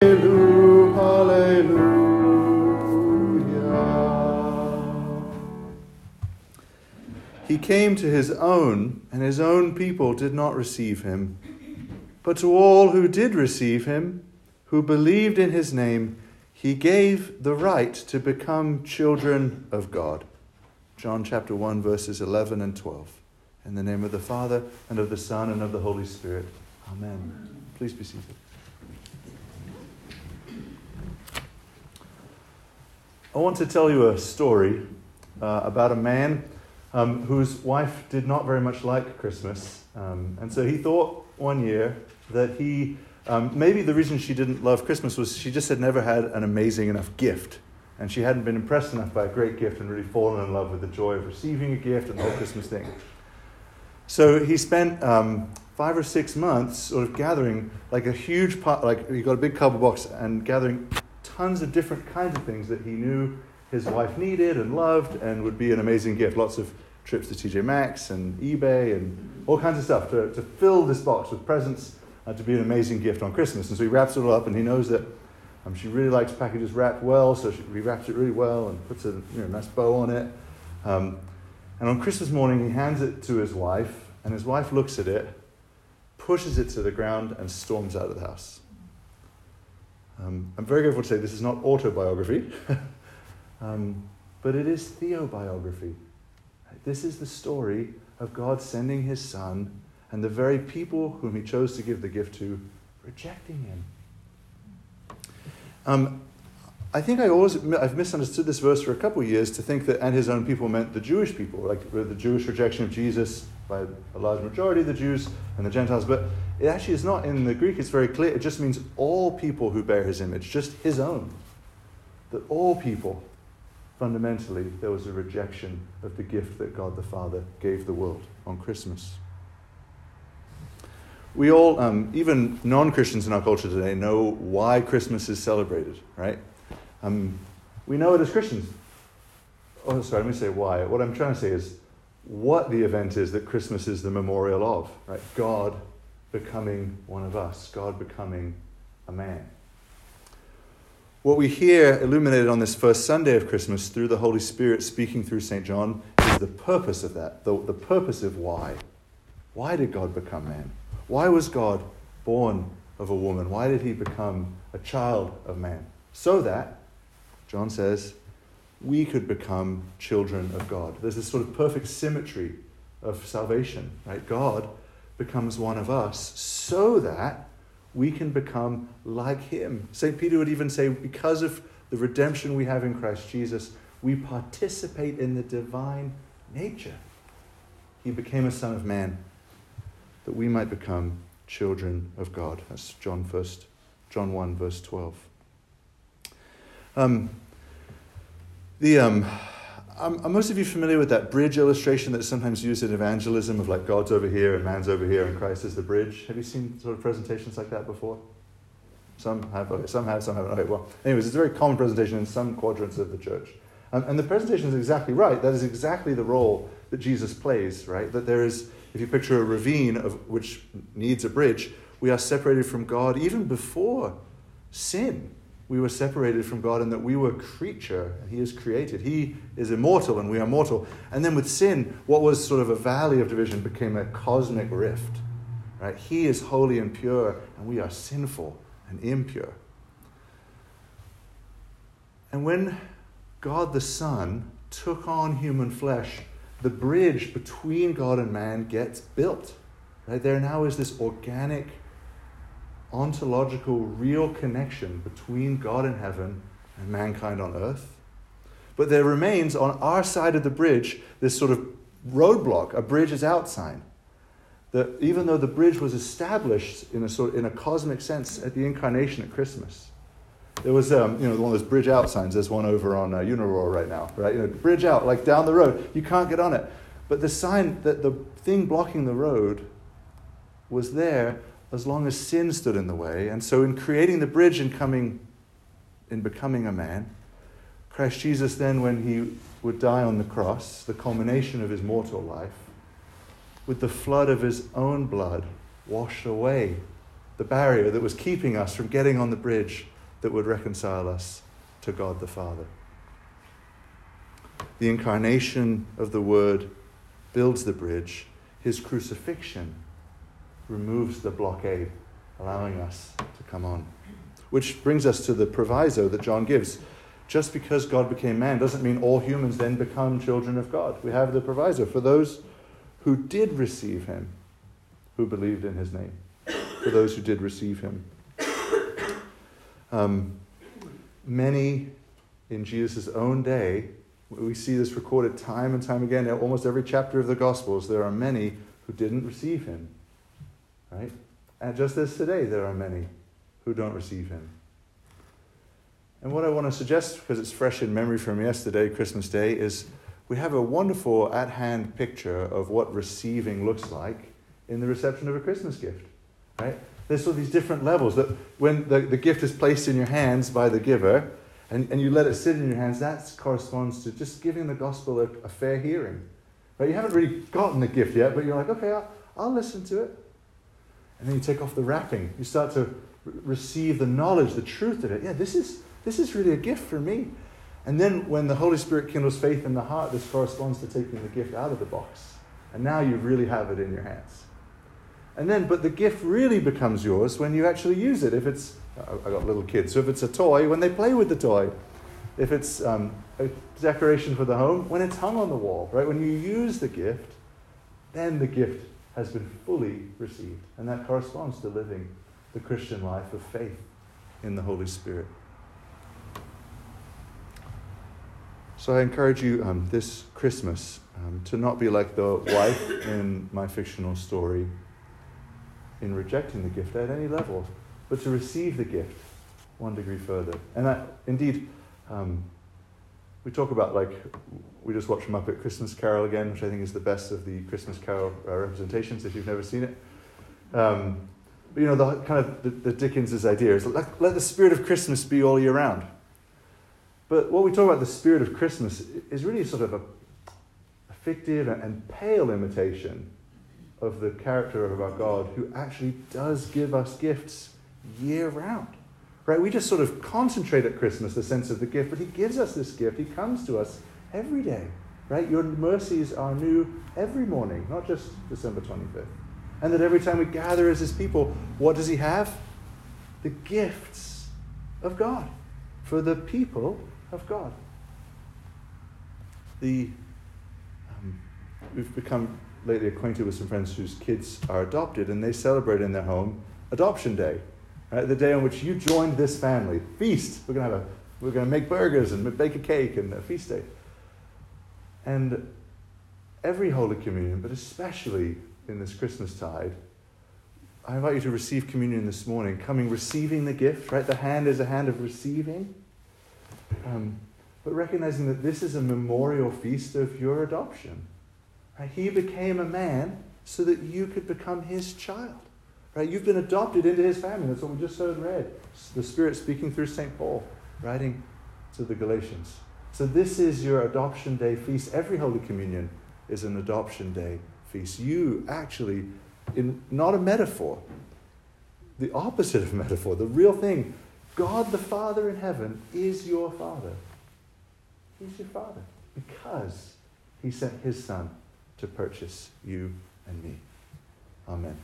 He came to his own, and his own people did not receive him. But to all who did receive him, who believed in his name, he gave the right to become children of God. John chapter 1, verses 11 and 12. In the name of the Father, and of the Son, and of the Holy Spirit. Amen. Please be seated. I want to tell you a story about a man whose wife did not very much like Christmas. And so he thought one year that he, maybe the reason she didn't love Christmas was she just had never had an amazing enough gift. And she hadn't been impressed enough by a great gift and really fallen in love with the joy of receiving a gift and the whole Christmas thing. So he spent 5 or 6 months sort of gathering like a huge pot, like he got a big cardboard box and gathering tons of different kinds of things that he knew his wife needed and loved and would be an amazing gift. Lots of trips to TJ Maxx and eBay and all kinds of stuff to fill this box with presents to be an amazing gift on Christmas. And so he wraps it all up, and he knows that she really likes packages wrapped well, so he wraps it really well and puts a nice bow on it. And on Christmas morning, he hands it to his wife, and his wife looks at it, pushes it to the ground, and storms out of the house. I'm very grateful to say this is not autobiography. But it is theobiography. This is the story of God sending his son and the very people whom he chose to give the gift to rejecting him. I think I've misunderstood this verse for a couple of years to think that and his own people meant the Jewish people, like the Jewish rejection of Jesus by a large majority of the Jews and the Gentiles. But it actually is not. In the Greek, it's very clear. It just means all people who bear his image, just his own. That all people, fundamentally, there was a rejection of the gift that God the Father gave the world on Christmas. We all, even non-Christians in our culture today, know why Christmas is celebrated, right? We know it as Christians. Oh, sorry, let me say why. What I'm trying to say is what the event is that Christmas is the memorial of, right? God becoming one of us, God becoming a man. What we hear illuminated on this first Sunday of Christmas through the Holy Spirit speaking through St. John is the purpose of that, the purpose of why. Why did God become man? Why was God born of a woman? Why did he become a child of man? So that, John says, we could become children of God. There's this sort of perfect symmetry of salvation, right? God becomes one of us so that we can become like him. St. Peter would even say, because of the redemption we have in Christ Jesus, we participate in the divine nature. He became a son of man, that we might become children of God. That's John 1, verse 12. Are most of you familiar with that bridge illustration that's sometimes used in evangelism of like God's over here and man's over here and Christ is the bridge? Have you seen sort of presentations like that before? Some have, okay, some have, some haven't. Okay, well, anyways, it's a very common presentation in some quadrants of the church. And the presentation is exactly right. That is exactly the role that Jesus plays, right? That there is, if you picture a ravine of which needs a bridge, we are separated from God even before sin. We were separated from God and that we were creature. He is created. He is immortal and we are mortal. And then with sin, what was sort of a valley of division became a cosmic rift. Right? He is holy and pure and we are sinful and impure. And when God the Son took on human flesh, the bridge between God and man gets built. Right? There now is this organic ontological, real connection between God in heaven and mankind on earth. But there remains on our side of the bridge this sort of roadblock, a bridge is out sign. That even though the bridge was established in a cosmic sense at the incarnation at Christmas, there was one of those bridge out signs. There's one over on Unaroa right now, right? Bridge out, like down the road. You can't get on it. But the sign that the thing blocking the road was there as long as sin stood in the way. And so in creating the bridge and becoming a man, Christ Jesus then, when he would die on the cross, the culmination of his mortal life, with the flood of his own blood, washed away the barrier that was keeping us from getting on the bridge that would reconcile us to God the Father. The incarnation of the Word builds the bridge. His crucifixion removes the blockade, allowing us to come on. Which brings us to the proviso that John gives. Just because God became man doesn't mean all humans then become children of God. We have the proviso for those who did receive him, who believed in his name. For those who did receive him. Many in Jesus' own day, we see this recorded time and time again, in almost every chapter of the Gospels, there are many who didn't receive him. Right? And just as today, there are many who don't receive him. And what I want to suggest, because it's fresh in memory from yesterday, Christmas Day, is we have a wonderful at-hand picture of what receiving looks like in the reception of a Christmas gift. Right? There's all these different levels that when the gift is placed in your hands by the giver and you let it sit in your hands, that corresponds to just giving the gospel a fair hearing. Right? You haven't really gotten the gift yet, but you're like, okay, I'll listen to it. And then you take off the wrapping. You start to receive the knowledge, the truth of it. Yeah, this is really a gift for me. And then when the Holy Spirit kindles faith in the heart, this corresponds to taking the gift out of the box. And now you really have it in your hands. And then, but the gift really becomes yours when you actually use it. If it's, I got little kids, so if it's a toy, when they play with the toy. If it's a decoration for the home, when it's hung on the wall, right? When you use the gift, then the gift has been fully received. And that corresponds to living the Christian life of faith in the Holy Spirit. So I encourage you this Christmas to not be like the wife in my fictional story in rejecting the gift at any level, but to receive the gift one degree further. And we talk about, like, we just watched Muppet Christmas Carol again, which I think is the best of the Christmas Carol representations if you've never seen it. But you know, the Dickens' idea is let the spirit of Christmas be all year round. But what we talk about the spirit of Christmas is really sort of a fictive and pale imitation of the character of our God, who actually does give us gifts year round. Right? We just sort of concentrate at Christmas, the sense of the gift, but he gives us this gift. He comes to us every day. Right? Your mercies are new every morning, not just December 25th. And that every time we gather as his people, what does he have? The gifts of God for the people of God. We've become lately acquainted with some friends whose kids are adopted, and they celebrate in their home Adoption Day, right? The day on which you joined this family feast. We're gonna make burgers and bake a cake and a feast day. And every Holy Communion, but especially in this Christmastide, I invite you to receive communion this morning, receiving the gift, right? The hand is a hand of receiving. But recognizing that this is a memorial feast of your adoption. Right? He became a man so that you could become his child. Right? You've been adopted into his family. That's what we just heard read. The Spirit speaking through St. Paul, writing to the Galatians. So this is your adoption day feast. Every Holy Communion is an adoption day feast. You actually, not a metaphor, the opposite of metaphor, the real thing, God the Father in heaven is your Father. He's your Father because he sent his Son to purchase you and me. Amen.